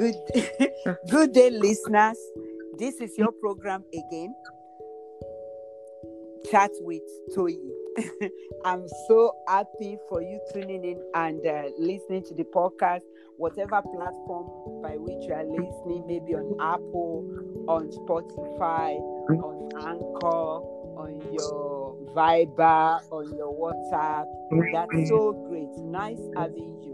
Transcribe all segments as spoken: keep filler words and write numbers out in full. Good, good day, listeners. This is your program again, Chat with Toy. I'm so happy for you tuning in and uh, listening to the podcast, whatever platform by which you are listening, maybe on Apple, on Spotify, on Anchor, on your Viber, on your WhatsApp. That's so great. Nice having you.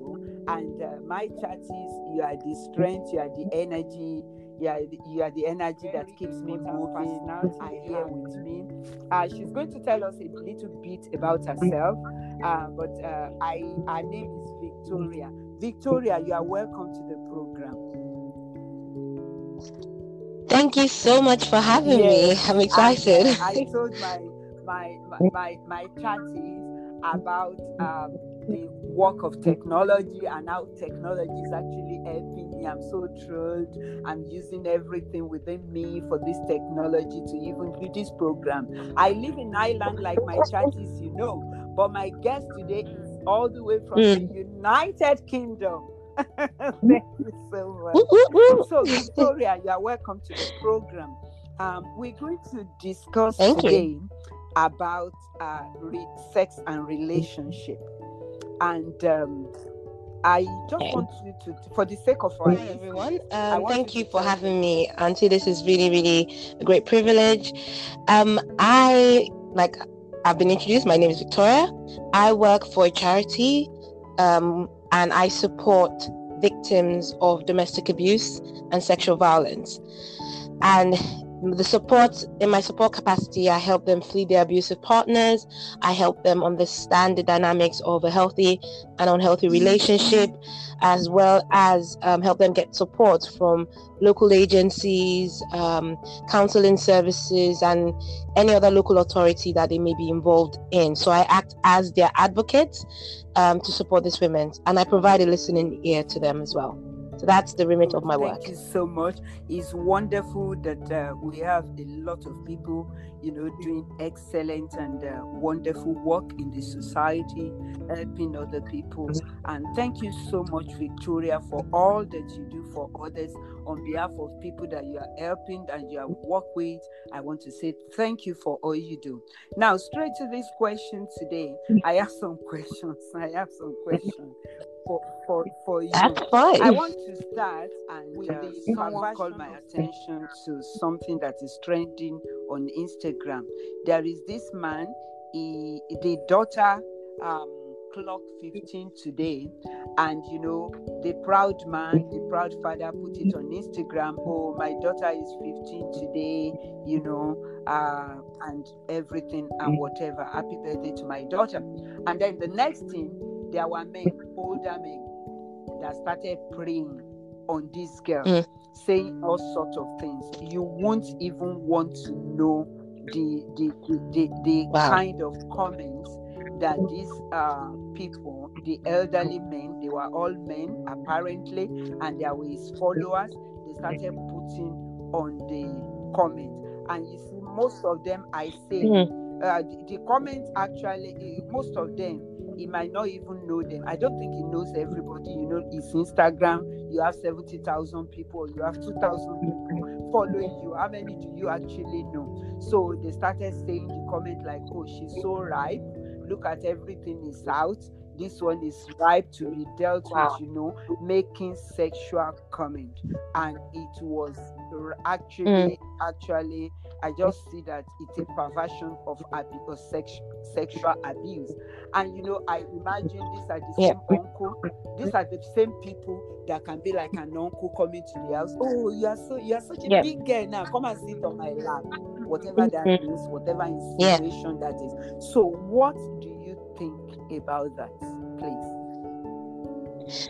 And uh, my chat is, you are the strength, you are the energy, you are the, you are the energy that keeps me moving and here with me. Uh, she's going to tell us a little bit about herself, uh, but uh, I, her name is Victoria. Victoria, you are welcome to the program. Thank you so much for having yes. me. I'm excited. I, I told my my my my chatties about um, the work of technology and how technology is actually helping me. I'm so thrilled. I'm using everything within me for this technology to even do this program. I live in Ireland, like my chatties, you know, but my guest today is all the way from mm. the United Kingdom. Thank you so much. Ooh, ooh, ooh. So, Victoria, you are welcome to the program. Um, we're going to discuss Thank today you. about uh, re- sex and relationship. And um, I just okay. want you to, to, for the sake of our Hi, everyone, um, thank you for having me, Auntie. This is really, really a great privilege. Um, I like. I've been introduced. My name is Victoria. I work for a charity um, and I support victims of domestic abuse and sexual violence. And the support, in my support capacity, I help them flee their abusive partners. I help them understand the dynamics of a healthy and unhealthy relationship, as well as um, help them get support from local agencies, um, counseling services, and any other local authority that they may be involved in. So I act as their advocate um, to support these women, and I provide a listening ear to them as well. So that's the remit of my work. Thank you so much. It's wonderful that uh, we have a lot of people, you know, doing excellent and uh, wonderful work in the society, helping other people. And thank you so much, Victoria, for all that you do for others. On behalf of people that you are helping and you are work with, I want to say thank you for all you do. Now, straight to this question today. I have some questions. I have some questions. For, for, for you. That's fine. I want to start and uh, someone called my attention to something that is trending on Instagram. There is this man, he, the daughter um, clocked fifteen today, and you know, the proud man, the proud father put it on Instagram, oh, my daughter is fifteen today, you know, uh, and everything and whatever. Happy birthday to my daughter. And then the next thing, there were men, older men, that started preying on this girl, mm. saying all sorts of things. You won't even want to know the the the, the wow. kind of comments that these uh, people, the elderly men, they were all men apparently, and there were his followers. They started putting on the comments, and you see, most of them, I say, mm. uh, the, the comments actually, most of them. He might not even know them. I don't think he knows everybody. You know, it's Instagram. You have seventy thousand people. You have two thousand people following you. How many do you actually know? So they started saying the comment like, oh, she's so ripe. Look at everything is out. This one is ripe to be dealt wow. with, you know, making sexual comment. And it was actually, mm. actually, I just see that it's a perversion of abuse, sex, sexual abuse. And, you know, I imagine these are the yeah. same uncle, these are the same people that can be like an uncle coming to the house. Oh, you are so, you are such a yeah. big girl now. Come and sit on my lap. Whatever that mm-hmm. means, whatever insinuation yeah. that is. So what do you think about that, please?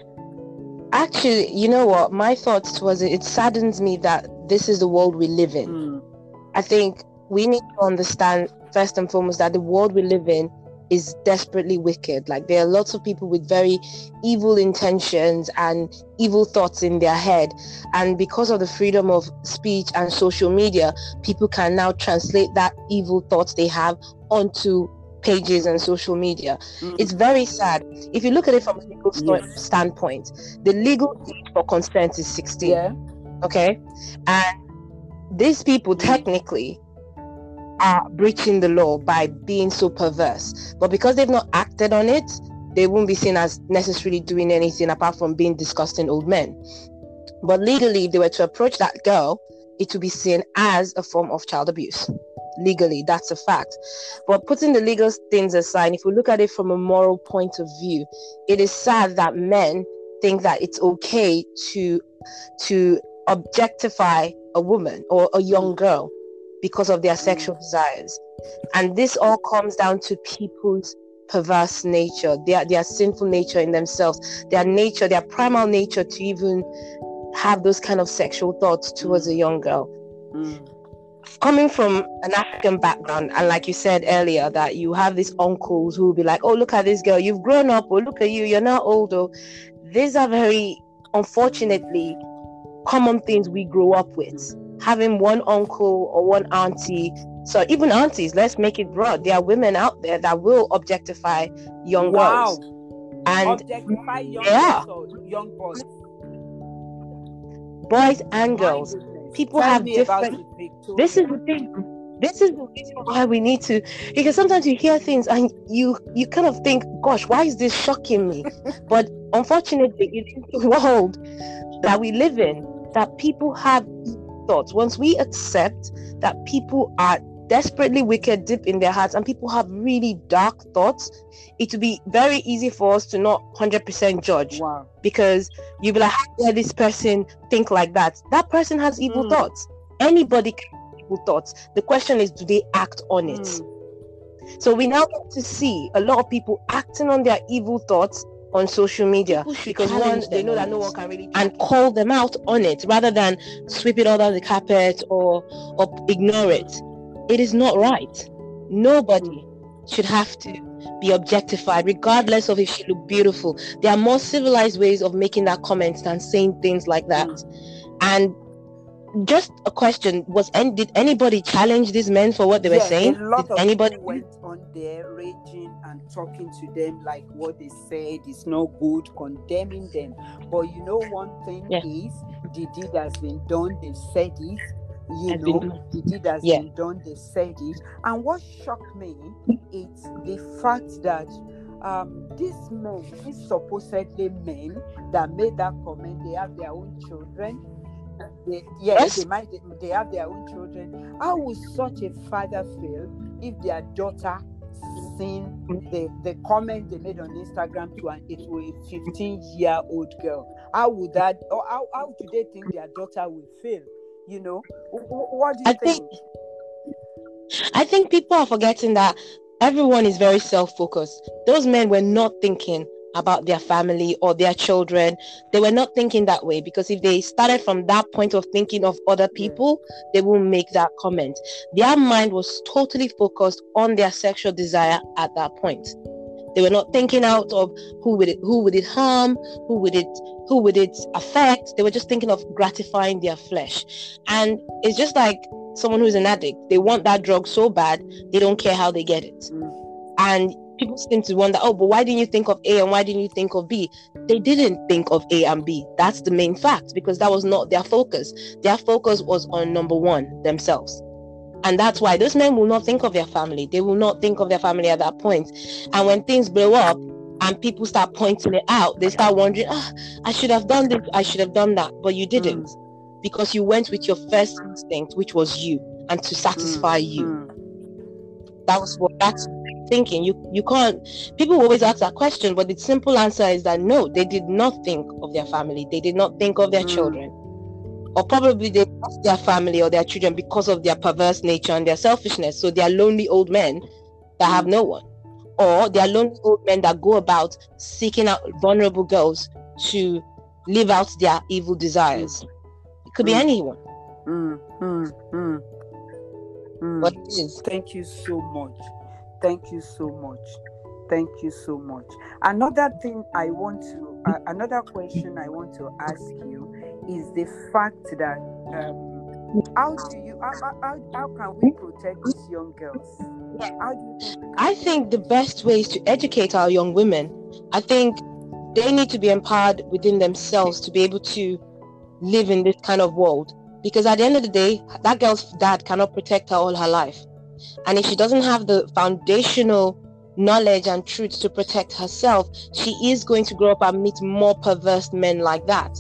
Actually, you know what? My thoughts was, it saddens me that this is the world we live in. Mm. I think we need to understand first and foremost that the world we live in is desperately wicked. Like, there are lots of people with very evil intentions and evil thoughts in their head, and because of the freedom of speech and social media, people can now translate that evil thoughts they have onto pages and social media. Mm. It's very sad. If you look at it from a legal yes. standpoint, the legal age for consent is sixteen. Yeah. Okay? And these people technically are breaching the law by being so perverse. But because they've not acted on it, they won't be seen as necessarily doing anything apart from being disgusting old men. But legally, if they were to approach that girl, it would be seen as a form of child abuse. Legally, that's a fact. But putting the legal things aside, if we look at it from a moral point of view, it is sad that men think that it's okay to to objectify a woman or a young girl because of their sexual desires. And this all comes down to people's perverse nature, their their sinful nature in themselves, their nature, their primal nature to even have those kind of sexual thoughts towards a young girl. Mm. Coming from an African background, and like you said earlier, that you have these uncles who will be like, oh, look at this girl, you've grown up, or look at you, you're not old. Or these are very, unfortunately, common things we grow up with. Having one uncle or one auntie, so even aunties, let's make it broad, there are women out there that will objectify young wow. girls. And objectify young yeah. girls, young boys. Boys and girls. People Tell have different. It, this is the thing. This is the reason why we need to. Because sometimes you hear things and you you kind of think, "Gosh, why is this shocking me?" But unfortunately, it's the world that we live in that people have thoughts. Once we accept that people are desperately wicked deep in their hearts, and people have really dark thoughts, it would be very easy for us to not one hundred percent judge. Wow. Because you'd be like, how dare this person think like that? That person has evil mm. thoughts. Anybody can have evil thoughts. The question is, do they act on it? Mm. So we now get to see a lot of people acting on their evil thoughts on social media, because one, they know that no one can really, and call them out on it rather than sweep it all down the carpet or or ignore it. It is not right. Nobody should have to be objectified, regardless of if she looked beautiful. There are more civilized ways of making that comment than saying things like that. And just a question: Was and did anybody challenge these men for what they yeah, were saying? A lot did of anybody people went on there raging and talking to them like what they said is no good, condemning them. But you know, one thing yeah. is, the deed has been done. They've said it. You I've know, been, the deed has yeah. been done, they said it. And what shocked me is the fact that um, these men, these supposedly men that made that comment, they have their own children. They, yeah, yes, they might, they have their own children. How would such a father feel if their daughter seen the, the comment they made on Instagram to an it was a fifteen-year-old girl? How would that, or how, how do they think their daughter will feel? You know, what do you I think? think? I think people are forgetting that everyone is very self-focused. Those men were not thinking about their family or their children. They were not thinking that way, because if they started from that point of thinking of other people, they wouldn't make that comment. Their mind was totally focused on their sexual desire at that point. They were not thinking out of who would it, who would it harm, who would it, who would it affect. They were just thinking of gratifying their flesh. And it's just like someone who's an addict. They want that drug so bad, they don't care how they get it. Mm. And people seem to wonder, oh, but why didn't you think of A and why didn't you think of B? They didn't think of A and B. That's the main fact, because that was not their focus. Their focus was on number one, themselves. And that's why those men will not think of their family. They will not think of their family at that point. And when things blow up and people start pointing it out, they start wondering, ah, oh, I should have done this, I should have done that. But you didn't, mm. because you went with your first instinct, which was you, and to satisfy mm. you. Mm. That was what that's thinking. You you can't, people always ask that question, but the simple answer is that no, they did not think of their family. They did not think of their mm. children. Or probably they lost their family or their children because of their perverse nature and their selfishness. So they are lonely old men that have no one. Or they are lonely old men that go about seeking out vulnerable girls to live out their evil desires. It could be mm. anyone. Mm, mm, mm, mm. But it is. Thank you so much. Thank you so much. Thank you so much. Another thing I want to, uh, another question I want to ask you is the fact that um, how do you how, how, how can we protect these young girls? How do you think? I think the best way is to educate our young women. I think they need to be empowered within themselves to be able to live in this kind of world. Because at the end of the day, that girl's dad cannot protect her all her life. And if she doesn't have the foundational knowledge and truths to protect herself, she is going to grow up and meet more perverse men like that.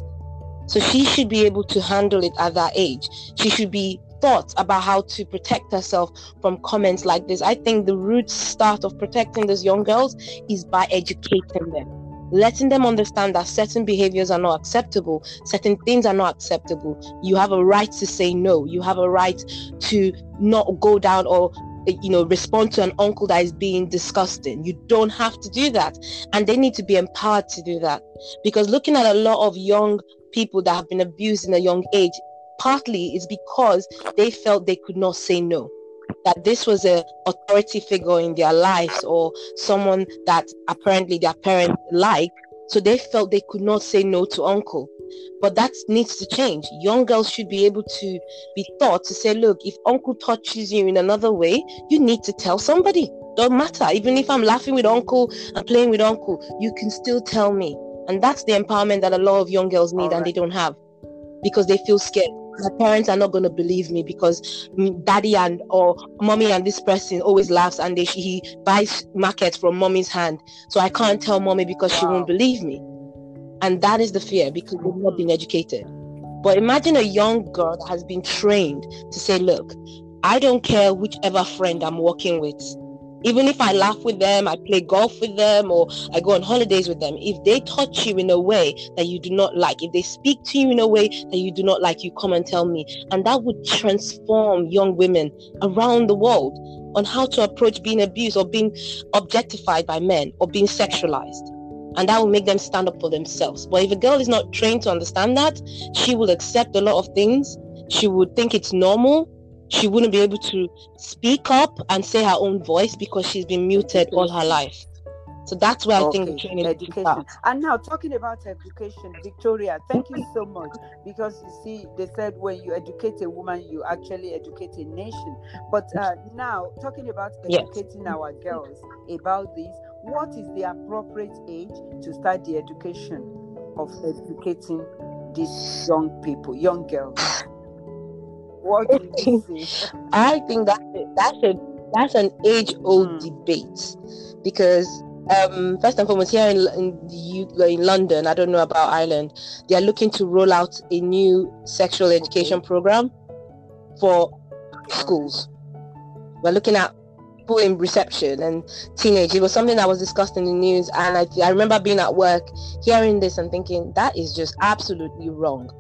So she should be able to handle it at that age. She should be taught about how to protect herself from comments like this. I think the root start of protecting those young girls is by educating them. Letting them understand that certain behaviors are not acceptable, certain things are not acceptable. You have a right to say no. You have a right to not go down or, you know, respond to an uncle that is being disgusting. You don't have to do that. And they need to be empowered to do that. Because looking at a lot of young people that have been abused in a young age, partly is because they felt they could not say no. That this was an authority figure in their lives or someone that apparently their parents liked, so they felt they could not say no to uncle. But that needs to change. Young girls should be able to be taught to say, look, if uncle touches you in another way, you need to tell somebody. Don't matter. Even if I'm laughing with uncle and playing with uncle, you can still tell me. And that's the empowerment that a lot of young girls need. All right. And they don't have because they feel scared. My parents are not going to believe me because daddy and or mommy and this person always laughs and they, he buys markets from mommy's hand. So I can't tell mommy because wow. She won't believe me. And that is the fear because they've not been educated. But imagine a young girl that has been trained to say, look, I don't care whichever friend I'm working with. Even if I laugh with them, I play golf with them, or I go on holidays with them, if they touch you in a way that you do not like, if they speak to you in a way that you do not like, you come and tell me. And that would transform young women around the world on how to approach being abused or being objectified by men or being sexualized. And that will make them stand up for themselves. But if a girl is not trained to understand that, she will accept a lot of things. She would think it's normal. She wouldn't be able to speak up and say her own voice because she's been muted all her life. So that's where okay. I think the training education. And now talking about education, Victoria, thank you so much, because you see, they said when you educate a woman, you actually educate a nation. But uh, now talking about educating yes. our girls about this, what is the appropriate age to start the education of educating these young people, young girls? What do you see? I think that that's a that's an age-old mm. debate, because um, first and foremost, here in in, the, in London, I don't know about Ireland, they are looking to roll out a new sexual education okay. program for schools. We're looking at people in reception and teenage. It was something that was discussed in the news, and I, I remember being at work hearing this and thinking that is just absolutely wrong.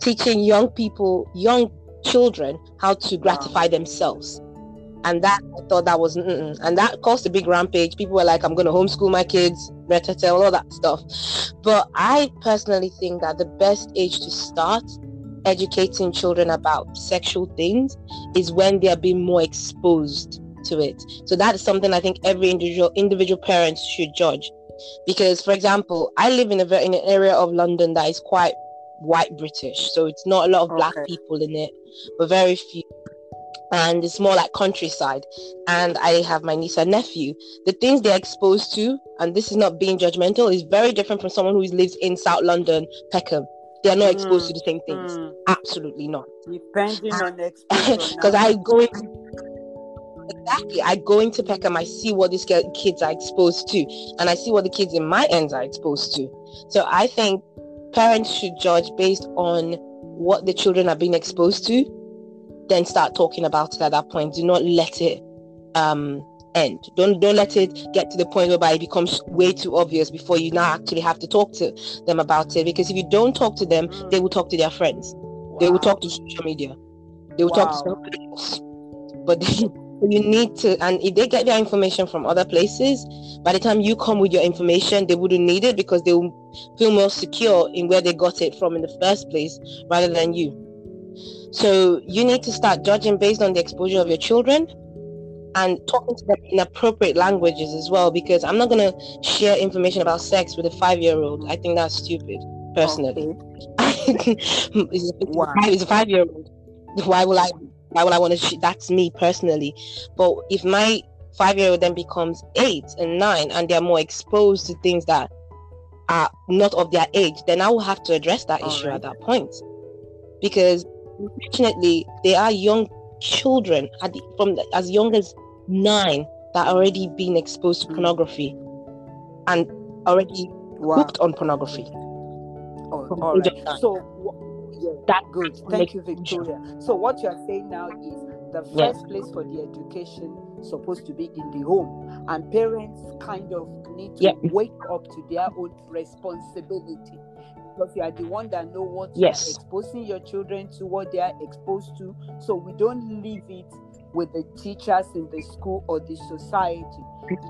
Teaching young people, young children, how to gratify wow. themselves. And that I thought that was mm-mm. and that caused a big rampage. People were like, I'm going to homeschool my kids, retata, all that stuff. But I personally think that the best age to start educating children about sexual things is when they are being more exposed to it. So that is something I think every individual individual parent should judge. Because, for example, I live in a in an area of London that is quite white British, so it's not a lot of okay. black people in it, but very few, and it's more like countryside. And I have my niece and nephew. The things they're exposed to, and this is not being judgmental, is very different from someone who lives in South London, Peckham. They are not exposed mm, to the same things. Mm. Absolutely not. Depending and, on exposure. Because I go in, exactly, I go into Peckham, I see what these kids are exposed to, and I see what the kids in my ends are exposed to. So I think parents should judge based on what the children are being exposed to, then start talking about it at that point. Do not let it um, end. Don't don't let it get to the point whereby it becomes way too obvious before you now actually have to talk to them about it. Because if you don't talk to them, mm. they will talk to their friends. Wow. They will talk to social media. They will wow. talk to somebody else. But they, you need to, and if they get their information from other places, by the time you come with your information, they wouldn't need it because they will feel more secure in where they got it from in the first place rather than you. So you need to start judging based on the exposure of your children and talking to them in appropriate languages as well, because I'm not going to share information about sex with a five-year-old. I think that's stupid, personally. Okay. He's a five-year-old. Why will I? why would I want to sh- that's me personally. But if my five-year-old then becomes eight and nine and they're more exposed to things that are not of their age, then I will have to address that All issue right. at that point, because unfortunately they are young children at the, from the, as young as nine that are already being exposed to mm. pornography and already wow. hooked on pornography. Oh, all right. So w- yeah, that's good. Thank you, Victoria. So what you are saying now is the first yes. place for the education supposed to be in the home, and parents kind of need to yes. wake up to their own responsibility, because you are the one that know what yes. you're exposing your children to, what they are exposed to. So we don't leave it with the teachers in the school or the society,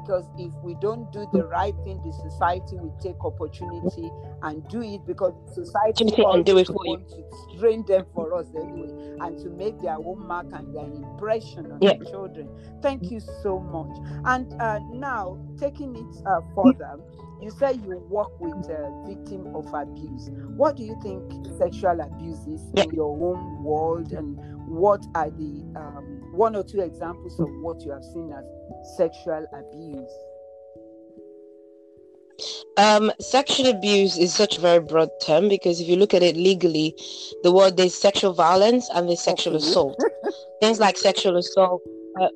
because if we don't do the right thing, the society will take opportunity and do it, because society will do it for you, to train them for us anyway, and to make their own mark and their impression on yeah. the children. Thank you so much. And uh, now taking it uh, further, you say you work with a uh, victim of abuse. What do you think sexual abuse is yeah. in your own world, and what are the um, one or two examples of what you have seen as sexual abuse? Um, sexual abuse is such a very broad term, because if you look at it legally, the word there's sexual violence and there's sexual okay. assault. Things like sexual assault, uh,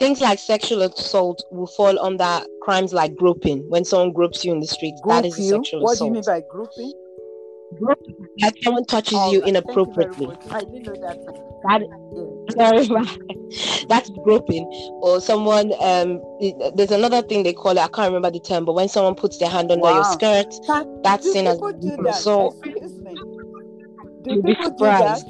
things like sexual assault will fall under crimes like groping. When someone gropes you in the street, Group that is you? sexual what assault. What do you mean by grouping? Groping, like someone touches oh, you inappropriately. You I didn't know that. that is, Sorry, that's groping. Or someone, um, there's another thing they call it, I can't remember the term, but when someone puts their hand under wow. your skirt, that, that's seen as assault. You'll be surprised.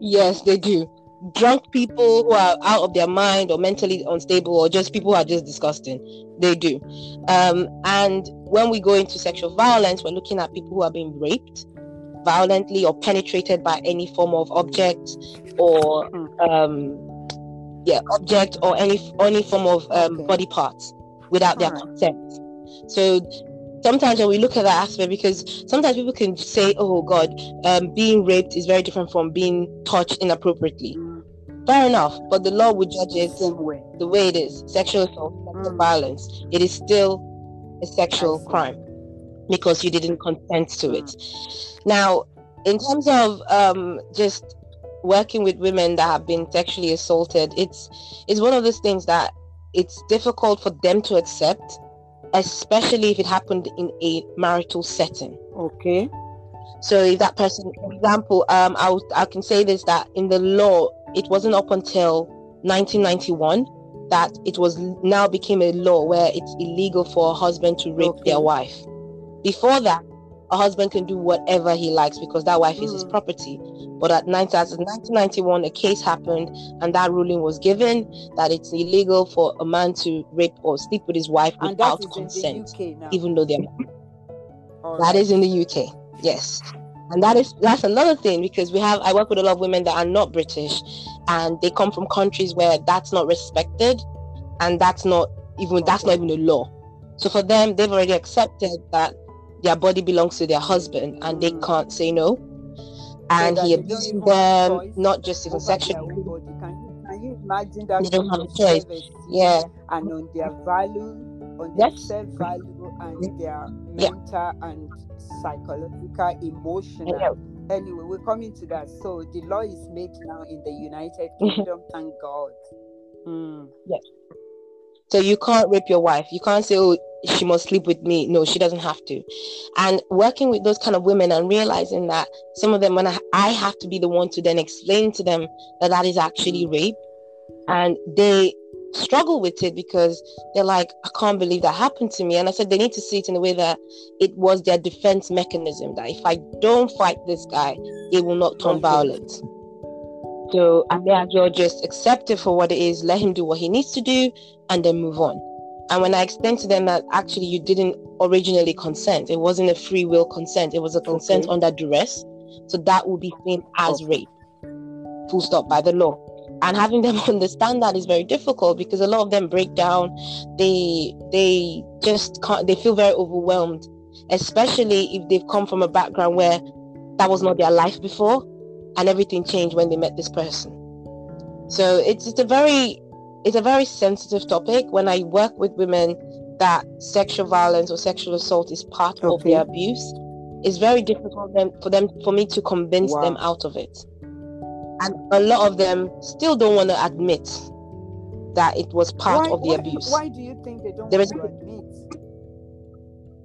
Yes, they do. Drunk people who are out of their mind or mentally unstable, or just people who are just disgusting, they do. Um, and when we go into sexual violence, we're looking at people who are being raped violently or penetrated by any form of object or um yeah object or any any form of um, body parts without their consent. So sometimes when we look at that aspect, because sometimes people can say, oh god, um being raped is very different from being touched inappropriately. Fair enough, but the law would judge it the way it is. Sexual assault, sexual violence, it is still a sexual crime because you didn't consent to it. Now, in terms of um, just working with women that have been sexually assaulted, it's it's one of those things that it's difficult for them to accept, especially if it happened in a marital setting. Okay. So if that person, for example, um, I, w- I can say this, that in the law, it wasn't up until nineteen ninety-one that it was now became a law where it's illegal for a husband to rape okay. their wife. Before that, a husband can do whatever he likes because that wife mm. is his property. But at nineteen ninety-one, a case happened and that ruling was given that it's illegal for a man to rape or sleep with his wife and without consent, even though they're married. Right. That is in the U K, yes. And that is that's another thing, because we have I work with a lot of women that are not British, and they come from countries where that's not respected, and that's not even okay. that's not even a law. So for them, they've already accepted that their body belongs to their husband and they can't say no, and so he abuses them, not just even sexually. Can, can you imagine that they don't have a choice? Yeah, and on their value, on their yes. self value, and their mental yeah. and psychological, emotional. Yeah. Anyway, we're coming to that. So the law is made now in the United Kingdom. Thank God. Mm. Yes. So you can't rape your wife. You can't say, oh, she must sleep with me. No, she doesn't have to. And working with those kind of women and realizing that some of them, when I, I have to be the one to then explain to them that that is actually rape, and they struggle with it because they're like, I can't believe that happened to me. And I said they need to see it in a way that it was their defense mechanism, that if I don't fight this guy, it will not turn violent. So and then you're just accept it for what it is, let him do what he needs to do, and then move on. And when I explained to them that actually you didn't originally consent, it wasn't a free will consent, it was a consent okay. under duress, so that would be seen as rape, full stop, by the law. And having them understand that is very difficult, because a lot of them break down, they they just can't, they feel very overwhelmed, especially if they've come from a background where that was not their life before, and everything changed when they met this person. So it's it's a very it's a very sensitive topic. When I work with women that sexual violence or sexual assault is part okay. of their abuse, it's very difficult for them for me to convince wow. them out of it. And a lot of them still don't want to admit that it was part why, of the why, abuse. Why do you think they don't there want is, to admit?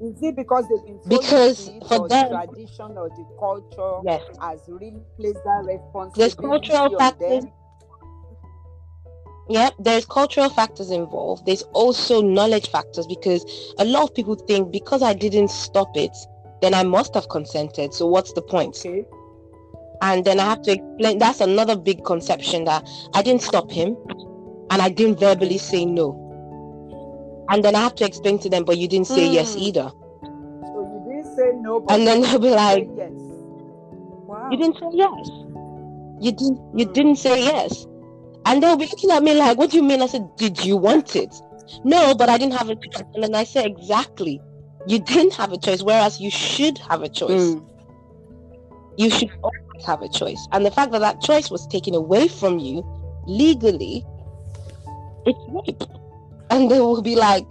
Is it because they've been because for them the tradition or the culture yes. has really placed that responsibility? There's cultural factors. Yeah, there's cultural factors involved. There's also knowledge factors, because a lot of people think because I didn't stop it, then I must have consented. So what's the point? Okay. And then I have to explain. That's another big conception, that I didn't stop him and I didn't verbally say no. And then I have to explain to them, but you didn't say mm. yes either. So you didn't say no, but and then they'll be like, yes. Wow. You didn't say yes. You didn't mm. you didn't say yes. And they'll be looking at me like, what do you mean? I said, did you want it? No, but I didn't have a choice. And then I said, exactly. You didn't have a choice, whereas you should have a choice. Mm. You should always have a choice. And the fact that that choice was taken away from you legally, it's rape. And they will be like,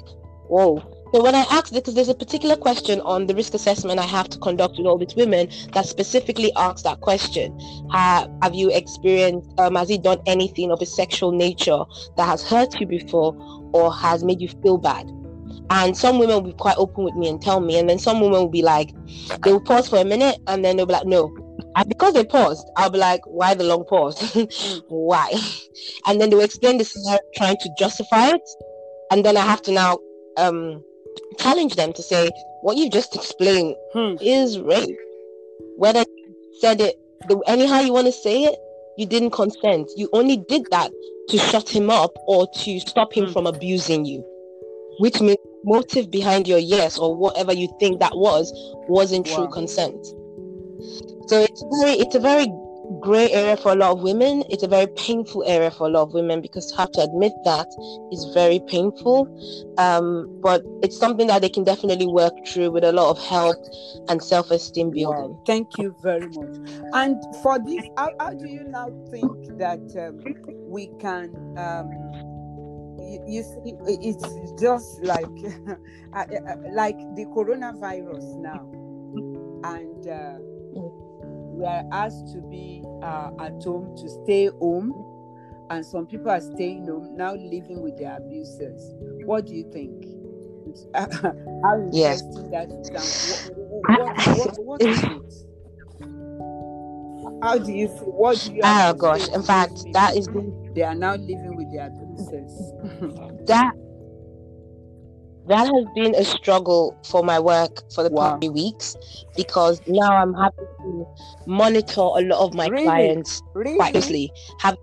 whoa. So when I asked, because there's a particular question on the risk assessment I have to conduct with all these women that specifically asks that question. Uh, have you experienced, um, has he done anything of a sexual nature that has hurt you before or has made you feel bad? And some women will be quite open with me and tell me. And then some women will be like, they will pause for a minute and then they'll be like, no. And because they paused, I'll be like, why the long pause? Why? And then they'll explain this scenario, trying to justify it. And then I have to now um, challenge them to say, what you just explained hmm. is rape. Whether you said it the, anyhow you want to say it, you didn't consent. You only did that to shut him up or to stop him hmm. from abusing you, which means motive behind your yes or whatever you think that was wasn't wow. true consent. So it's very it's a very gray area for a lot of women. It's a very painful area for a lot of women, because to have to admit that is very painful, um but it's something that they can definitely work through with a lot of help and self-esteem building. Wow. Thank you very much. And for this, how, how do you now think that um, we can um you, you see, it's just like like the coronavirus now, and uh, we are asked to be uh, at home, to stay home, and some people are staying home now, living with their abusers. What do you think? How interesting yes. that is. What, what, what, what is it? How do you feel? What do you? Oh gosh! In fact, people? that is. They are now living with their abusers. that that has been a struggle for my work for the wow. past few weeks, because now I'm having to monitor a lot of my really? clients really? quite closely. Have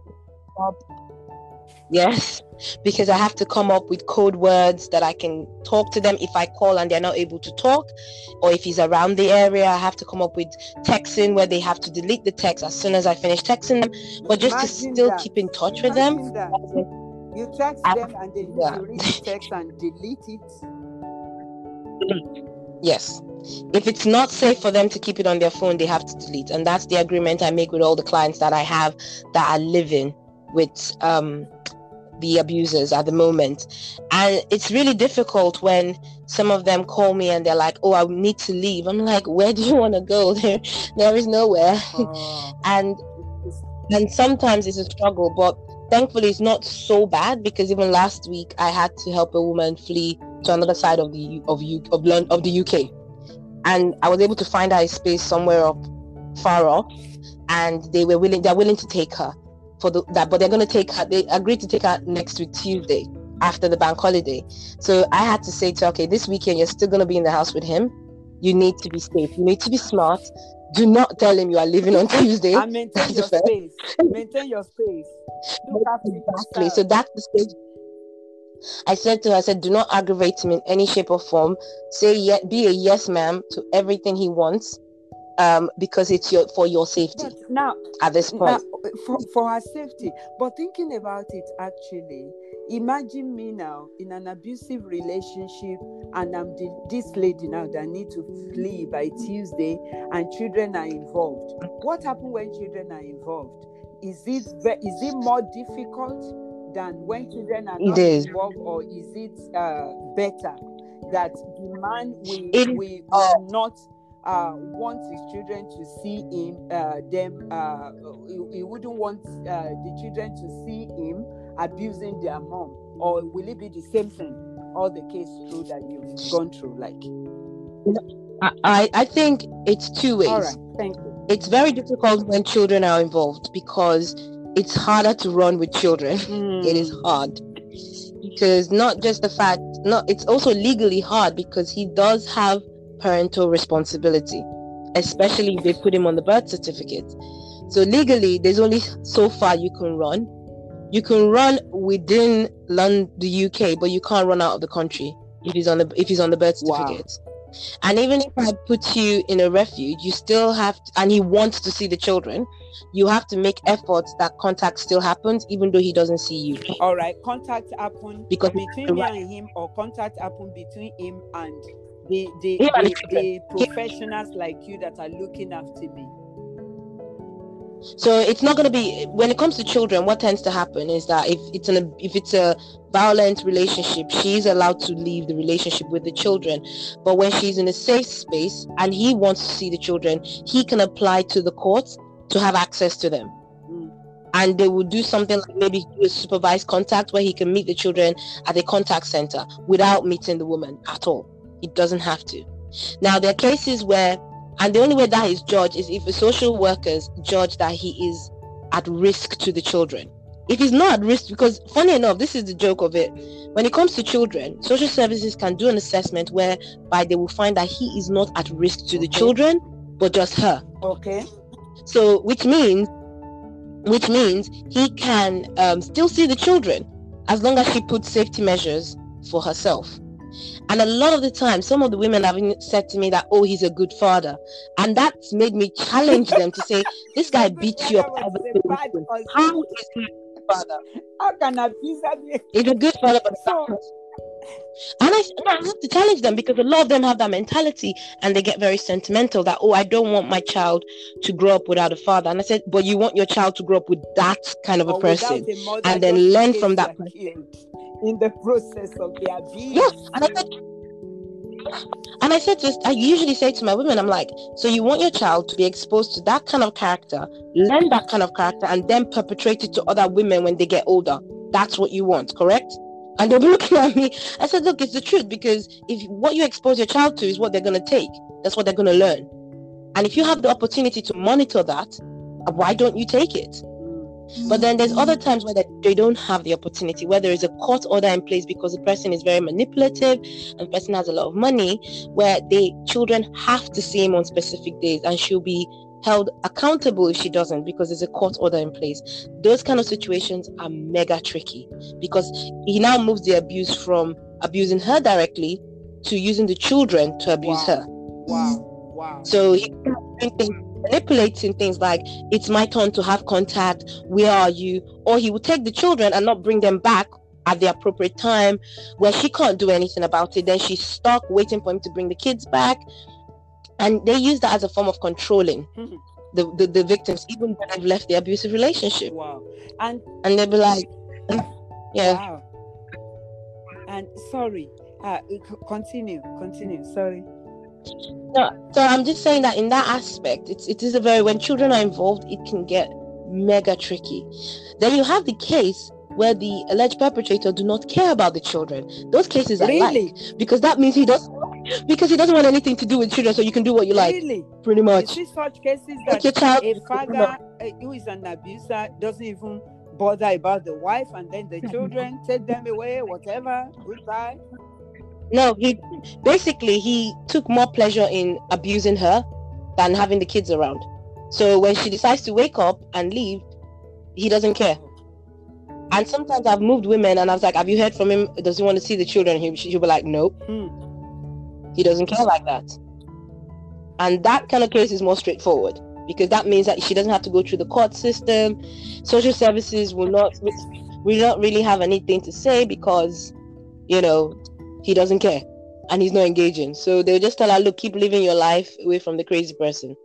yes, because I have to come up with code words that I can talk to them if I call and they're not able to talk, or if he's around the area, I have to come up with texting where they have to delete the text as soon as I finish texting them, but just Imagine to still that. keep in touch Imagine with them. That. You text I, them and they yeah. read the text and delete it. Yes. If it's not safe for them to keep it on their phone, they have to delete. And that's the agreement I make with all the clients that I have that are living with um, the abusers at the moment. And it's really difficult when some of them call me and they're like, oh, I need to leave. I'm like, where do you want to go? There, there is nowhere. Uh, and and sometimes it's a struggle, but thankfully, it's not so bad, because even last week I had to help a woman flee to another side of the of U, of, London, of the U K, and I was able to find her a space somewhere up far off, and they were willing. They're willing to take her for the, that, but they're going to take her. They agreed to take her next week Tuesday after the bank holiday. So I had to say to her, okay, this weekend you're still going to be in the house with him. You need to be safe. You need to be smart. Do not tell him you are leaving on Tuesday. And maintain your space. Maintain your space. Exactly. So that's the stage. I said to her, I said, do not aggravate him in any shape or form. Say yes, be a yes, ma'am, to everything he wants, um, because it's your for your safety. But now, at this point, now, for, for our safety. But thinking about it, actually, Imagine me now in an abusive relationship, and I'm the, this lady now that I need to flee by Tuesday, and children are involved. What happens when children are involved? Is it is it more difficult than when children are not involved, or is it uh, better that the man will will uh, not uh, want his children to see him? Uh, them uh, he, he wouldn't want uh, the children to see him abusing their mom, or will it be the same thing? All the case through that you've gone through, like, I, I think it's two ways. All right, thank you. It's very difficult when children are involved because it's harder to run with children. Mm. It is hard because not just the fact, not it's also legally hard because he does have parental responsibility, especially if they put him on the birth certificate. So legally, there's only so far you can run. You can run within London, the U K, but you can't run out of the country if he's on the if he's on the birth certificate. Wow. And even if I put you in a refuge, you still have to, and he wants to see the children, you have to make efforts that contact still happens, even though he doesn't see you. All right, contact happen because between me and him, or contact happen between him and the the, the, and the, the professionals like you that are looking after me. So it's not going to be, when it comes to children, what tends to happen is that if it's an if it's a violent relationship, she's allowed to leave the relationship with the children. But when she's in a safe space and he wants to see the children, he can apply to the courts to have access to them. Mm. And they will do something like maybe do a supervised contact where he can meet the children at the contact center without meeting the woman at all. He doesn't have to. Now, there are cases where, and the only way that is judged is if the social workers judge that he is at risk to the children. If he's not at risk, because funny enough, this is the joke of it. When it comes to children, social services can do an assessment whereby they will find that he is not at risk to the okay. children, but just her. Okay. So, which means, which means he can um, still see the children as long as she puts safety measures for herself. And a lot of the time, some of the women have said to me that, oh, he's a good father. And that's made me challenge them to say, this guy beats you up. How is he a good father? How can I be that? He's a good father, but so... And I, I have to challenge them because a lot of them have that mentality and they get very sentimental that, oh, I don't want my child to grow up without a father. And I said, but you want your child to grow up with that kind of a person and then learn from that person. In the process of the abuse. Yes, and I said, and I said, just I usually say to my women, I'm like, so you want your child to be exposed to that kind of character, learn that kind of character, and then perpetrate it to other women when they get older. That's what you want, correct? And they'll be looking at me. I said, look, it's the truth because if what you expose your child to is what they're going to take, that's what they're going to learn. And if you have the opportunity to monitor that, why don't you take it? But then there's other times where they don't have the opportunity, where there is a court order in place because the person is very manipulative and the person has a lot of money, where the children have to see him on specific days and she'll be held accountable if she doesn't because there's a court order in place. Those kind of situations are mega tricky because he now moves the abuse from abusing her directly to using the children to abuse wow. her. Wow, wow. So he manipulating things like, it's my turn to have contact, where are you? Or he will take the children and not bring them back at the appropriate time where she can't do anything about it. Then she's stuck waiting for him to bring the kids back. And they use that as a form of controlling mm-hmm. the, the, the victims, even when they've left the abusive relationship. Wow. And, and they'll be like, yeah. Wow. And sorry, uh, continue, continue, sorry. No, so I'm just saying that in that aspect, it's it is a very when children are involved, it can get mega tricky. Then you have the case where the alleged perpetrator do not care about the children. Those cases really? I like because that means he doesn't because he doesn't want anything to do with children. So you can do what you like, really? Pretty much. Is such cases that your child, a father who is an abuser doesn't even bother about the wife and then the children take them away, whatever. Goodbye. No, he basically he took more pleasure in abusing her than having the kids around. So when she decides to wake up and leave, he doesn't care. And sometimes I've moved women and I was like, have you heard from him? Does he want to see the children? He, she'll be like, nope. Hmm. He doesn't care like that. And that kind of case is more straightforward because that means that she doesn't have to go through the court system. Social services will not... we don't really have anything to say because, you know, he doesn't care and he's not engaging. So they'll just tell her, look, keep living your life away from the crazy person.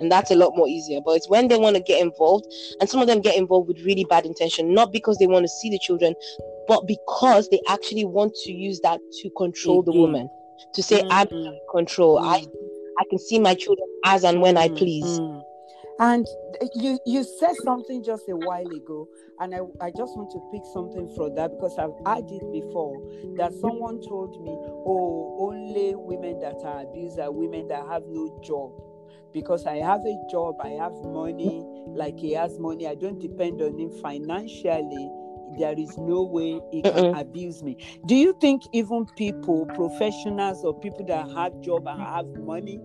And that's a lot more easier. But it's when they want to get involved, and some of them get involved with really bad intention, not because they want to see the children, but because they actually want to use that to control mm-hmm. the woman, to say, mm-hmm. I'm in control. Mm-hmm. I I can see my children as and when mm-hmm. I please. Mm-hmm. And you you said something just a while ago, and I, I just want to pick something from that, because I've had it before that someone told me, oh, only women that are abused are women that have no job. Because I have a job, I have money, like he has money, I don't depend on him financially, there is no way he can Mm-mm. abuse me. Do you think even people, professionals or people that have job and have money,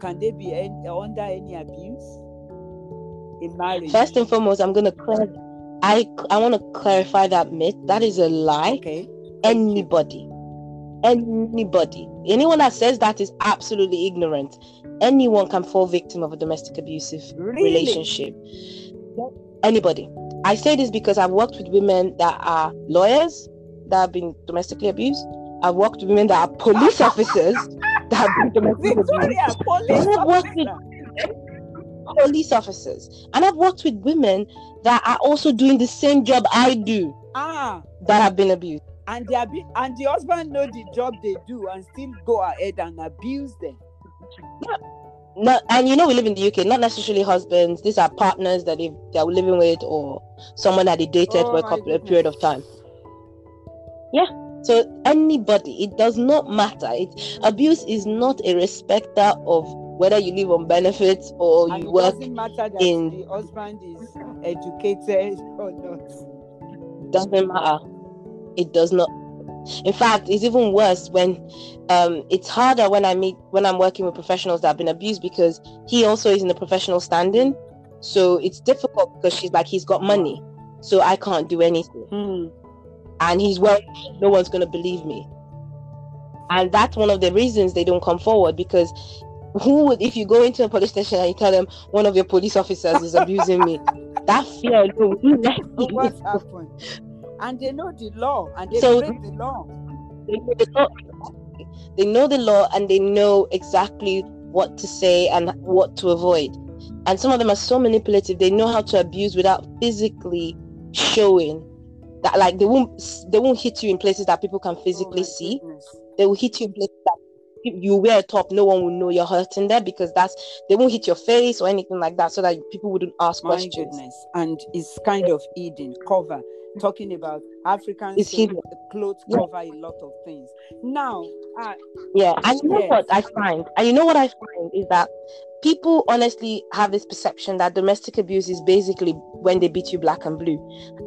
can they be any, under any abuse in marriage? First and foremost, I'm going to clar- I, I want to clarify that myth. That is a lie. Okay. Anybody. Anybody. Anyone that says that is absolutely ignorant. Anyone can fall victim of a domestic abusive really? relationship. Anybody. I say this because I've worked with women that are lawyers that have been domestically abused. I've worked with women that are police officers that have been domestically abused. Police, I've worked with police officers. And I've worked with women that are also doing the same job I do ah. that have been abused. And they be, and the husband know the job they do and still go ahead and abuse them. No, no, and you know we live in the U K, not necessarily husbands. These are partners that they they are living with, or someone that they dated oh for a, couple, a period of time. Yeah. So anybody, it does not matter. It, abuse is not a respecter of whether you live on benefits or you and it work doesn't matter that in. The husband is educated or not. Doesn't matter. It does not. In fact, it's even worse when um, it's harder when I meet when I'm working with professionals that have been abused, because he also is in the professional standing. So it's difficult because she's like, he's got money, so I can't do anything. Mm. And he's well, no one's going to believe me. And that's one of the reasons they don't come forward, because who would, if you go into a police station and you tell them one of your police officers is abusing me, that fear alone. What's happened? And they know the law, and they so, break the law. They know the law. They know the law, and they know exactly what to say and what to avoid. And some of them are so manipulative; they know how to abuse without physically showing that. Like they won't, they won't hit you in places that people can physically oh see. Goodness. They will hit you in places that you wear a top, no one will know you're hurting there, because that's they won't hit your face or anything like that, so that people wouldn't ask My questions. Goodness. And it's kind of hidden cover. Talking about African clothes yeah. cover a lot of things now. Uh, yeah, and you yes. know what I find, and you know what I find is that people honestly have this perception that domestic abuse is basically when they beat you black and blue.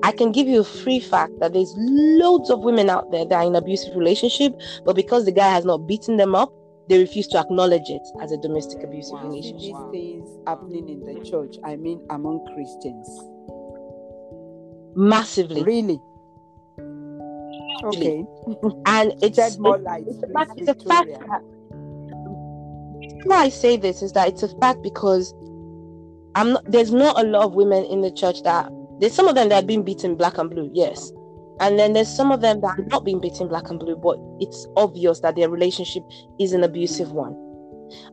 I can give you a free fact that there's loads of women out there that are in abusive relationship, but because the guy has not beaten them up, they refuse to acknowledge it as a domestic abusive wow. relationship. These wow. things happening in the church. I mean, among Christians. Massively, really. Okay, and it's it's, more light, it's, a fact, it's a fact. That, why I say this is that it's a fact because I'm not. There's not a lot of women in the church that there's some of them that have been beaten black and blue, yes, and then there's some of them that have not been beaten black and blue, but it's obvious that their relationship is an abusive one.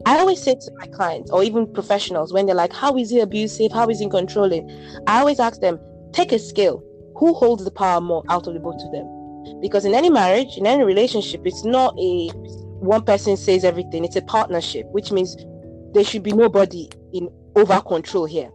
I always say to my clients or even professionals when they're like, "How is he abusive? How is he controlling?" I always ask them. Take a scale. Who holds the power more out of the both of them? Because in any marriage, in any relationship, it's not a one person says everything. It's a partnership, which means there should be nobody in over control here.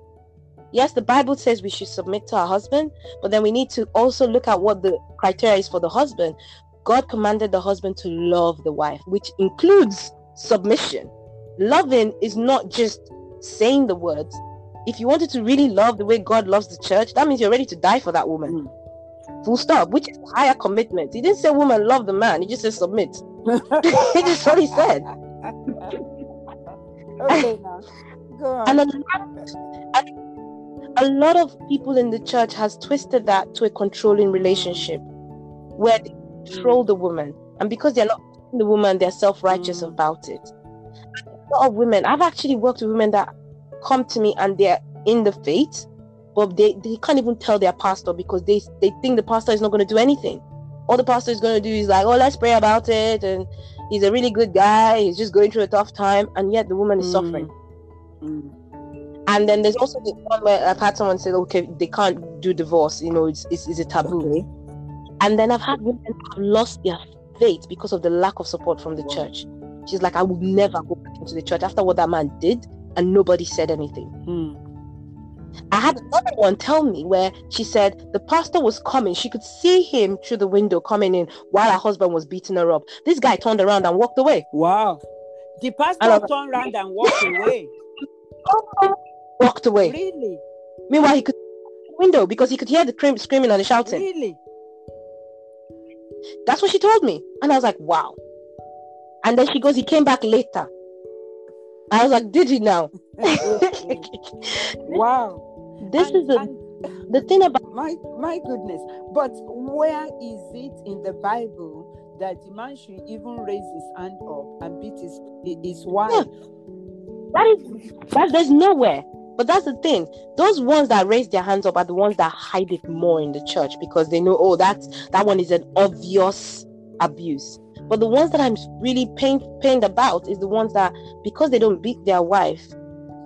Yes, the Bible says we should submit to our husband, but then we need to also look at what the criteria is for the husband. God commanded the husband to love the wife, which includes submission. Loving is not just saying the words. If you wanted to really love the way God loves the church, that means you're ready to die for that woman. Mm. Full stop, which is higher commitment. He didn't say woman love the man, he just said submit. That's what he said. Okay, now. Go on. And a lot, a lot of people in the church has twisted that to a controlling relationship where they control mm. the woman. And because they're not the woman, they're self-righteous mm. about it. A lot of women, I've actually worked with women that come to me and they're in the faith, but they, they can't even tell their pastor because they they think the pastor is not going to do anything. All the pastor is going to do is like, oh, let's pray about it, and he's a really good guy, he's just going through a tough time, and yet the woman is mm. suffering. Mm. And then there's also the one where I've had someone say, okay, they can't do divorce, you know, it's it's, it's a taboo. Okay. And then I've had women who have lost their faith because of the lack of support from the wow. church. She's like, I would never go back into the church after what that man did, and nobody said anything. Mm. I had another one tell me where she said the pastor was coming. She could see him through the window coming in while her husband was beating her up. This guy turned around and walked away. Wow. The pastor was, turned around and walked away. Walked away. Really? Meanwhile, he could see the window because he could hear the screaming and the shouting. Really? That's what she told me. And I was like, wow. And then she goes, he came back later. I was like, did he now? Wow. This and, is a, and, the thing about... My my goodness. But where is it in the Bible that the man should even raise his hand up and beat his, his wife? Yeah. That is, that, there's nowhere. But that's the thing. Those ones that raise their hands up are the ones that hide it more in the church because they know, oh, that's, that one is an obvious abuse. But the ones that I'm really pained, pained about is the ones that, because they don't beat their wife,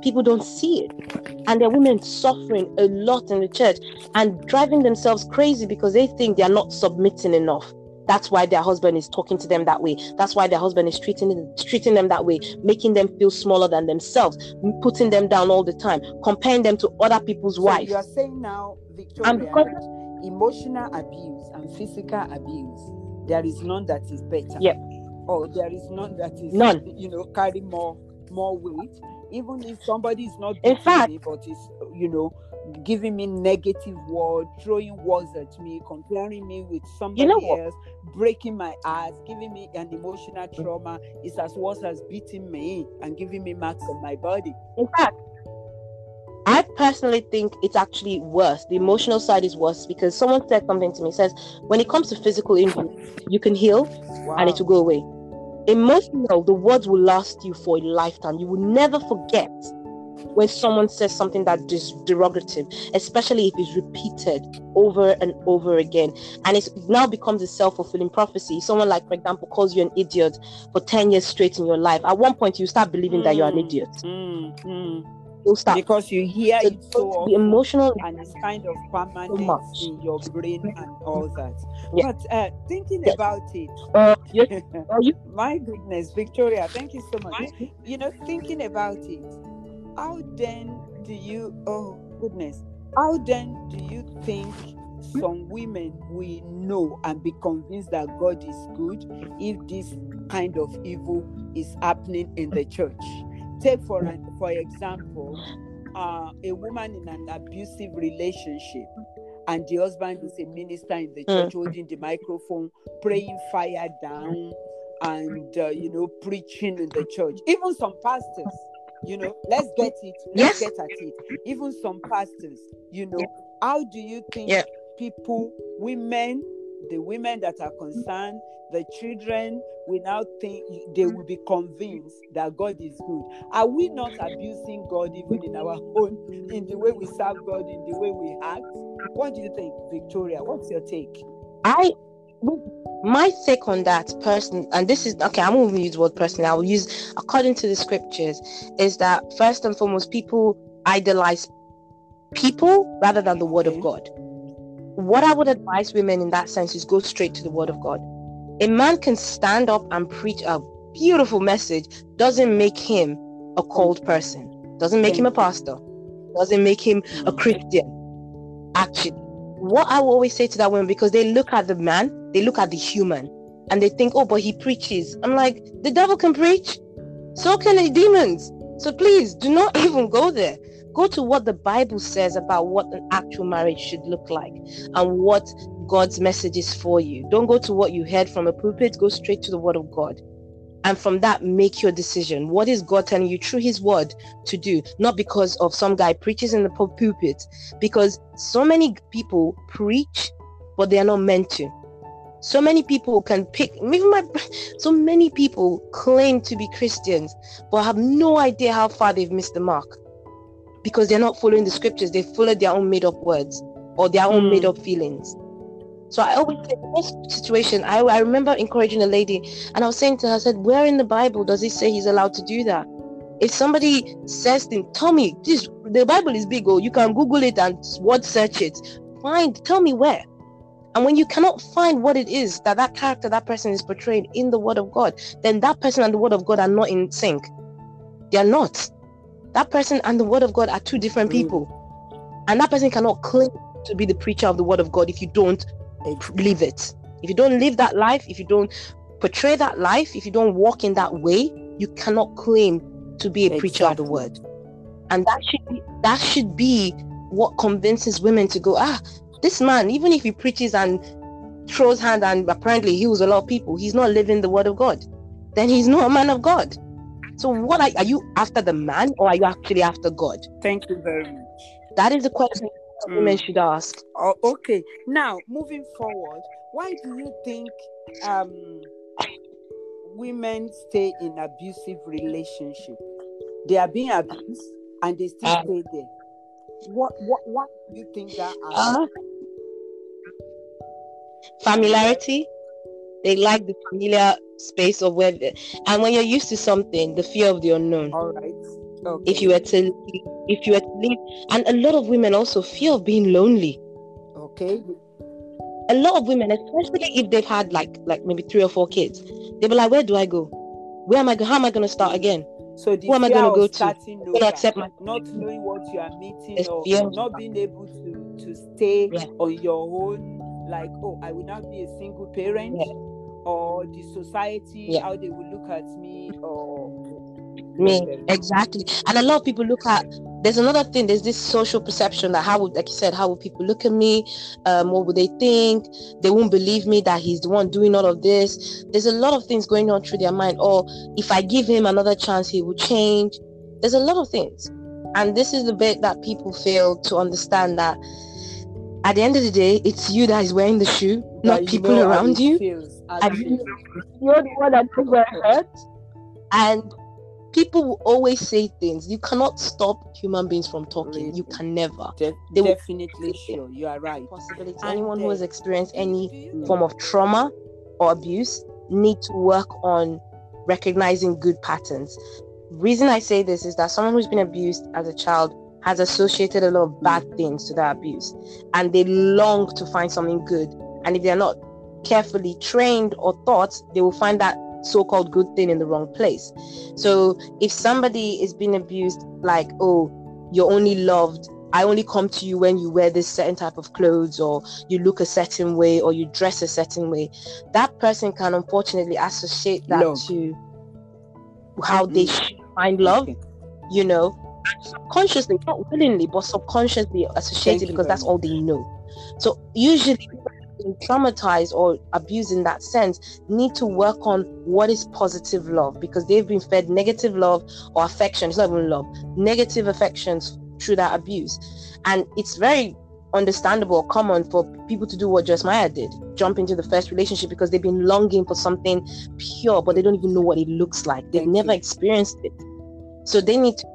people don't see it. And there are women suffering a lot in the church and driving themselves crazy because they think they're not submitting enough. That's why their husband is talking to them that way. That's why their husband is treating, treating them that way, making them feel smaller than themselves, putting them down all the time, comparing them to other people's so wives. You are saying now, Victoria, and because, emotional abuse and physical abuse, there is none that is better. Yeah. Or there is none that is, none. you know, carry more more weight. Even if somebody is not in fact, me, but is, you know, giving me negative word, throwing words at me, comparing me with somebody you know else, breaking my ass, giving me an emotional trauma, is as worse as beating me and giving me marks on my body. In fact, I personally think it's actually worse. The emotional side is worse because someone said something to me, says, when it comes to physical injury, you can heal wow. and it will go away. Emotional, the words will last you for a lifetime. You will never forget when someone says something that is derogative, especially if it's repeated over and over again. And it now becomes a self-fulfilling prophecy. Someone like, for example, calls you an idiot for ten years straight in your life. At one point, you start believing mm, that you're an idiot. Mm, mm. Start. Because you hear so it so often, emotional, and it's kind of permanent so in your brain and all that. Yeah. But uh, thinking yes. about it, uh, yes. my goodness, Victoria, thank you so much. My, you know, thinking about it, how then do you? Oh goodness, how then do you think some women will know and be convinced that God is good if this kind of evil is happening in the church? Take for for example, uh, a woman in an abusive relationship, and the husband is a minister in the church, mm. holding the microphone, praying fire down, and uh, you know preaching in the church. Even some pastors, you know, let's get it, let's yes. get at it. Even some pastors, you know, how do you think yeah. people, women, the women that are concerned, the children will now think they will be convinced that God is good? Are we not abusing God even in our own, in the way we serve God, in the way we act? What do you think, Victoria? What's your take? I, my take on that person, and this is, okay, I won't use the word person, I will use, according to the scriptures, is that first and foremost, people idolize people rather than the word okay. of God. What I would advise women in that sense is go straight to the word of God. A man can stand up and preach a beautiful message, doesn't make him a cold person, doesn't make him a pastor, doesn't make him a Christian. Actually, what I will always say to that woman, because they look at the man, they look at the human, and they think, oh, but he preaches. I'm like, the devil can preach, so can the demons. So please do not even go there. Go to what the Bible says about what an actual marriage should look like and what God's message is for you. Don't go to what you heard from a pulpit. Go straight to the word of God. And from that, make your decision. What is God telling you through his word to do? Not because of some guy preaches in the pulpit. Because so many people preach, but they are not meant to. So many people can pick, even my, so many people claim to be Christians, but have no idea how far they've missed the mark. because they're not following the scriptures. They follow their own made-up words or their own mm. made-up feelings. So I always say, in this situation, I, I remember encouraging a lady, and I was saying to her, I said, where in the Bible does it say he's allowed to do that? If somebody says to him, tell me, this, the Bible is big, or you can Google it and word search it. Find, tell me where. And when you cannot find what it is that that character, that person is portrayed in the Word of God, then that person and the Word of God are not in sync. They are not. That person and the Word of God are two different people. Mm. And that person cannot claim to be the preacher of the Word of God if you don't live it. If you don't live that life, if you don't portray that life, if you don't walk in that way, you cannot claim to be a exactly. preacher of the Word. And that should be, that should be what convinces women to go, ah, this man, even if he preaches and throws hand and apparently heals a lot of people, he's not living the Word of God. Then he's not a man of God. So what are, are you after the man, or are you actually after God? Thank you very much. That is the question mm. women should ask. Oh, okay. Now, moving forward, why do you think um, women stay in abusive relationships? They are being abused and they still um, stay there. What, what, what do you think that are? Uh, familiarity. They like the familiar space of where, they, and when you're used to something, the fear of the unknown. All right. Okay. If you were to, if you were to leave, and a lot of women also fear of being lonely. Okay. A lot of women, especially if they've had like, like maybe three or four kids, they'll be like, where do I go? Where am I? How am I going to start again? So the Who am I going to go to? Not accept my not knowing what you are meeting, or not being able to, to stay yeah. on your own. Like, oh, I will not be a single parent, yeah. or the society, yeah. how they will look at me, or me whatever. Exactly. And a lot of people look at. There's another thing. There's this social perception that how would, like you said, how would people look at me? Um, what would they think? They won't believe me that he's the one doing all of this. There's a lot of things going on through their mind. Or if I give him another chance, he will change. There's a lot of things, and this is the bit that people fail to understand, that at the end of the day, it's you that is wearing the shoe, not people you know around you. Feels, and you you're the one that people are hurt, and people will always say things. You cannot stop human beings from talking. Really? You can never. De- they definitely sure. You are right. Possibility. Anyone then, who has experienced any form of trauma or abuse need to work on recognizing good patterns. Reason I say this is that someone who's been abused as a child has associated a lot of bad things to that abuse, and they long to find something good. And if they're not carefully trained or taught, they will find that so-called good thing in the wrong place. So if somebody is being abused, like, oh, you're only loved, I only come to you when you wear this certain type of clothes, or you look a certain way, or you dress a certain way, that person can unfortunately associate that love. To how mm-hmm. they should find love, you know, subconsciously, not willingly, but subconsciously associated, because that's all they know. So usually traumatized or abused in that sense need to work on what is positive love, because they've been fed negative love or affection. It's not even love, negative affections through that abuse. And it's very understandable or common for people to do what Joyce Meyer did, jump into the first relationship, because they've been longing for something pure, but they don't even know what it looks like. They've Thank never you. experienced it. So they need to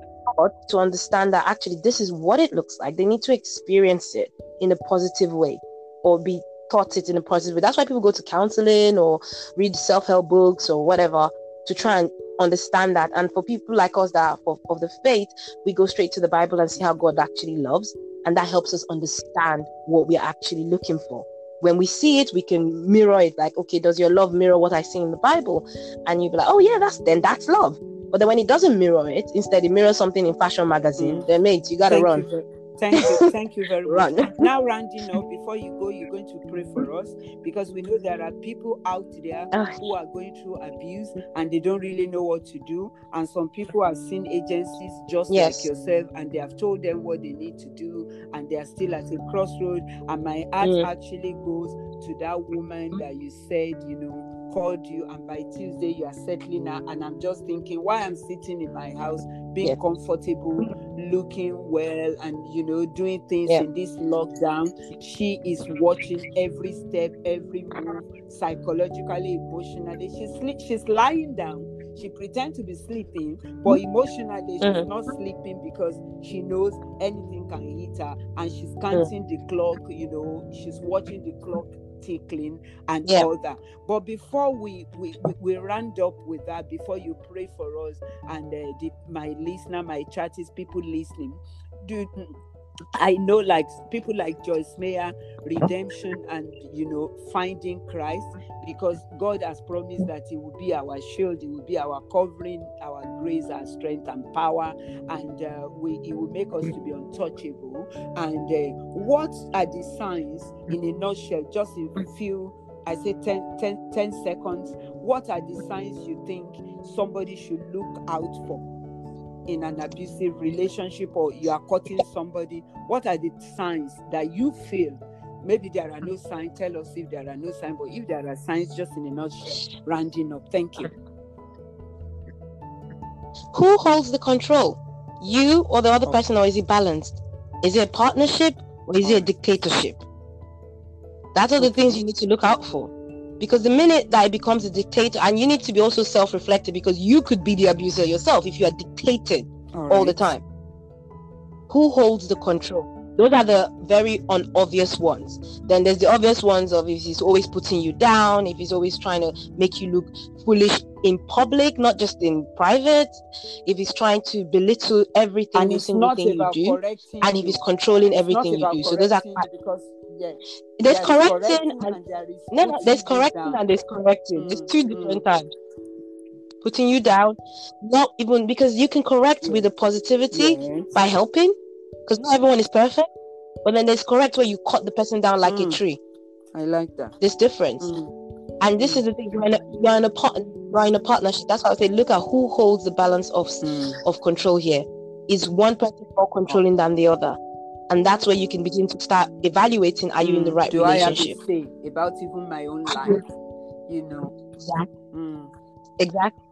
to understand that actually this is what it looks like. They need to experience it in a positive way, or be taught it in a positive way. That's why people go to counseling or read self-help books or whatever, to try and understand that. And for people like us that are of, of the faith, we go straight to the Bible and see how God actually loves, and that helps us understand what we are actually looking for. When we see it, we can mirror it, like, okay, does your love mirror what I see in the Bible? And you'll be like, oh yeah, that's then that's love. But then when it doesn't mirror it, instead it mirrors something in fashion magazine, mm. then mate, you gotta Thank run you. Thank you, thank you very much. Run. Now, Randy, now before you go, you're going to pray for us, because we know there are people out there who are going through abuse and they don't really know what to do. And some people have seen agencies just yes. like yourself, and they have told them what they need to do, and they are still at a crossroad. And my heart mm. actually goes to that woman that you said, you know, called you, and by Tuesday you are settling now. And I'm just thinking, why I'm sitting in my house being yeah. comfortable, looking well, and you know, doing things yeah. in this lockdown. She is watching every step, every move, psychologically, emotionally. She's she's lying down She pretends to be sleeping, but emotionally she's mm-hmm. not sleeping because she knows anything can hit her, and she's counting mm-hmm. the clock, you know, she's watching the clock tickling and yeah. all that. But before we we, we we round up with that, before you pray for us and uh, the, my listener, my chatties, people listening, do I know like people like Joyce Meyer, redemption and, you know, finding Christ, because God has promised that he will be our shield, he will be our covering, our grace, our strength and power, and uh, we, he will make us to be untouchable. And uh, what are the signs in a nutshell, just in a few, I say ten, ten, ten seconds, what are the signs you think somebody should look out for in an abusive relationship, or you are courting somebody? What are the signs that you feel? Maybe there are no signs. Tell us if there are no signs, but if there are signs, just in a nutshell, rounding up. Thank you. Who holds the control? You or the other person, or is it balanced? Is it a partnership or is it a dictatorship? That's all the things you need to look out for. Because the minute that it becomes a dictator, and you need to be also self-reflective, because you could be the abuser yourself if you are dictated all, right. all the time. Who holds the control? Those are the very unobvious ones. Then there's the obvious ones of if he's always putting you down, if he's always trying to make you look foolish in public, not just in private, if he's trying to belittle everything, and it's not about you do, correcting and if he's controlling it's everything you do. So those are because Yes. There's, there's correcting, correcting and, and there is no, no, there's correcting down. and there's correcting. Mm, there's two different mm. types. Putting you down, not even because you can correct yes. with the positivity yes. by helping, because not everyone is perfect. But then there's correct where you cut the person down like mm. a tree. I like that. There's difference, mm. and this is the thing. You're in a, you're in a, part, you're in a partnership. That's why I say look at who holds the balance of mm. of control here. Is one person more controlling than the other? And that's where you can begin to start evaluating, are you in the right Do relationship? I have to say about even my own life, you know. Exactly. Mm. Exactly.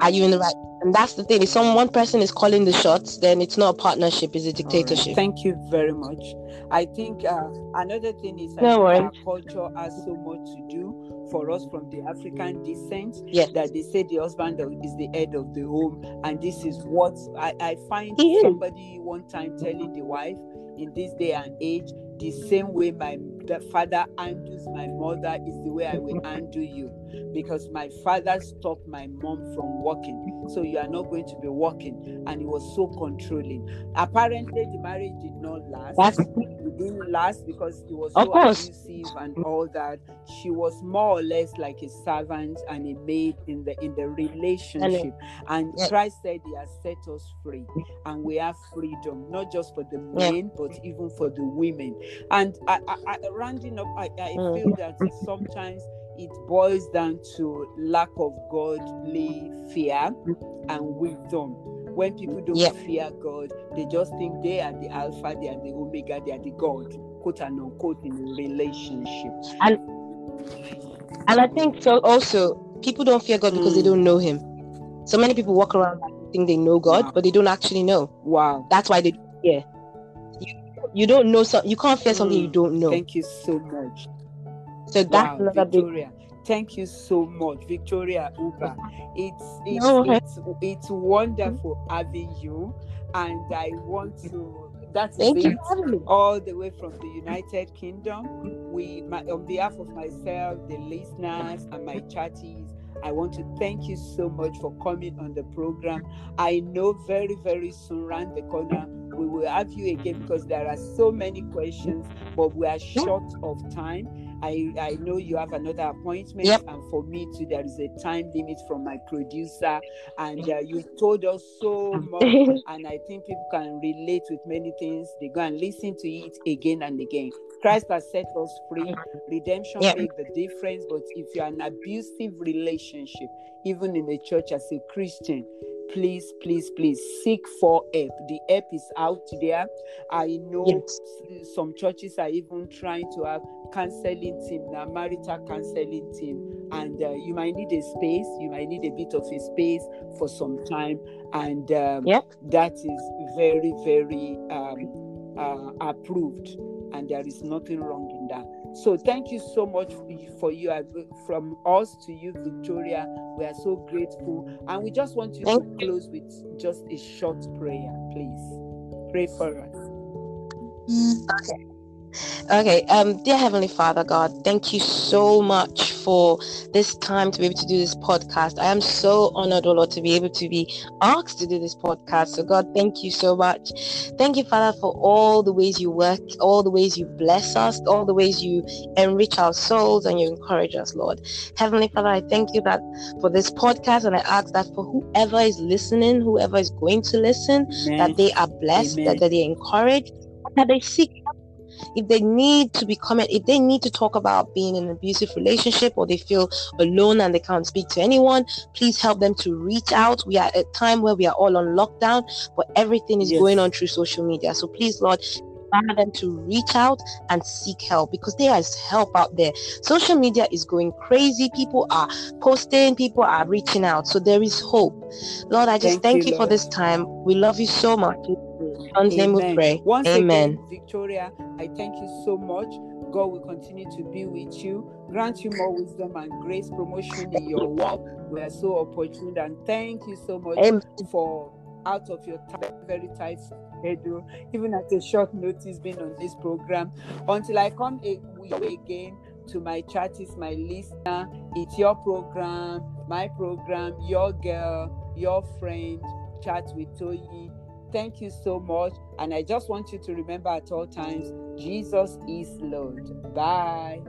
Are you in the right? And that's the thing. If some one person is calling the shots, then it's not a partnership, it's a dictatorship. Right. Thank you very much. I think uh, another thing is that no our culture has so much to do for us from the African descent, yes. that they say the husband is the head of the home, and this is what I, I find mm-hmm. somebody one time telling the wife, in this day and age, the same way my the father handles my mother is the way I will handle you, because my father stopped my mom from working, so you are not going to be working, and it was so controlling. Apparently the marriage did not last. That's- it didn't last because it was so abusive and all that. She was more or less like a servant and a maid in the in the relationship, and yeah. Christ said he has set us free, and we have freedom not just for the men yeah. but even for the women. And I, I, I rounding up, I, I feel that sometimes it boils down to lack of godly fear and wisdom. When people don't yeah. fear God, they just think they are the Alpha, they are the Omega, they are the God, quote and unquote, in a relationship. And and I think so also, people don't fear God because mm. they don't know him. So many people walk around and think they know God, wow. but they don't actually know. Wow. That's why they don't fear. You don't know, so you can't fear something mm. you don't know. Thank you so much. So that's wow, another Victoria. Big... Thank you so much, Victoria Uba. It's it's, no, it's it's wonderful having you, and I want to. That's Thank it. You. All the way from the United Kingdom. We, my, on behalf of myself, the listeners, and my chatties, I want to thank you so much for coming on the program. I know very, very soon, round the corner, we will have you again, because there are so many questions, but we are short of time. I, I know you have another appointment, yep. and for me too, there is a time limit from my producer, and uh, you told us so much, and I think people can relate with many things. They go and listen to it again and again. Christ has set us free. Redemption yep. makes the difference, but if you're an abusive relationship, even in the church as a Christian, please, please, please seek for help. The help is out there. I know yes. some churches are even trying to have counseling team, the marital counseling team, and uh, you might need a space, you might need a bit of a space for some time, and um, yep. that is very, very um, uh, approved, and there is nothing wrong in that. So thank you so much for you. From us to you, Victoria, we are so grateful. And we just want you to close with just a short prayer, please. Pray for us. Okay. Okay, um, dear Heavenly Father God, thank you so much for this time to be able to do this podcast. I am so honored, O Lord, to be able to be asked to do this podcast. So God, thank you so much. Thank you, Father, for all the ways you work, all the ways you bless us, all the ways you enrich our souls and you encourage us, Lord. Heavenly Father, I thank you that for this podcast, and I ask that for whoever is listening, whoever is going to listen, Amen. That they are blessed, Amen. That, that they are encouraged, that they seek help. If they need to become, if they need to talk about being in an abusive relationship, or they feel alone and they can't speak to anyone, please help them to reach out. We are at a time where we are all on lockdown, but everything is yes. going on through social media. So please, Lord, allow them to reach out and seek help, because there is help out there. Social media is going crazy. People are posting, people are reaching out. So there is hope. Lord, I just thank, thank you, you for this time. We love you so much. Amen. Name we pray. Once Amen. Again, Victoria, I thank you so much. God will continue to be with you. Grant you more wisdom and grace, promotion in your work. We are so opportune, and thank you so much Amen. For out of your time, very tight schedule, even at a short notice, being on this program. Until I come a week again to my chat is my listener. It's your program, my program, your girl, your friend, Chat with Toy. Thank you so much. And I just want you to remember at all times, Jesus is Lord. Bye.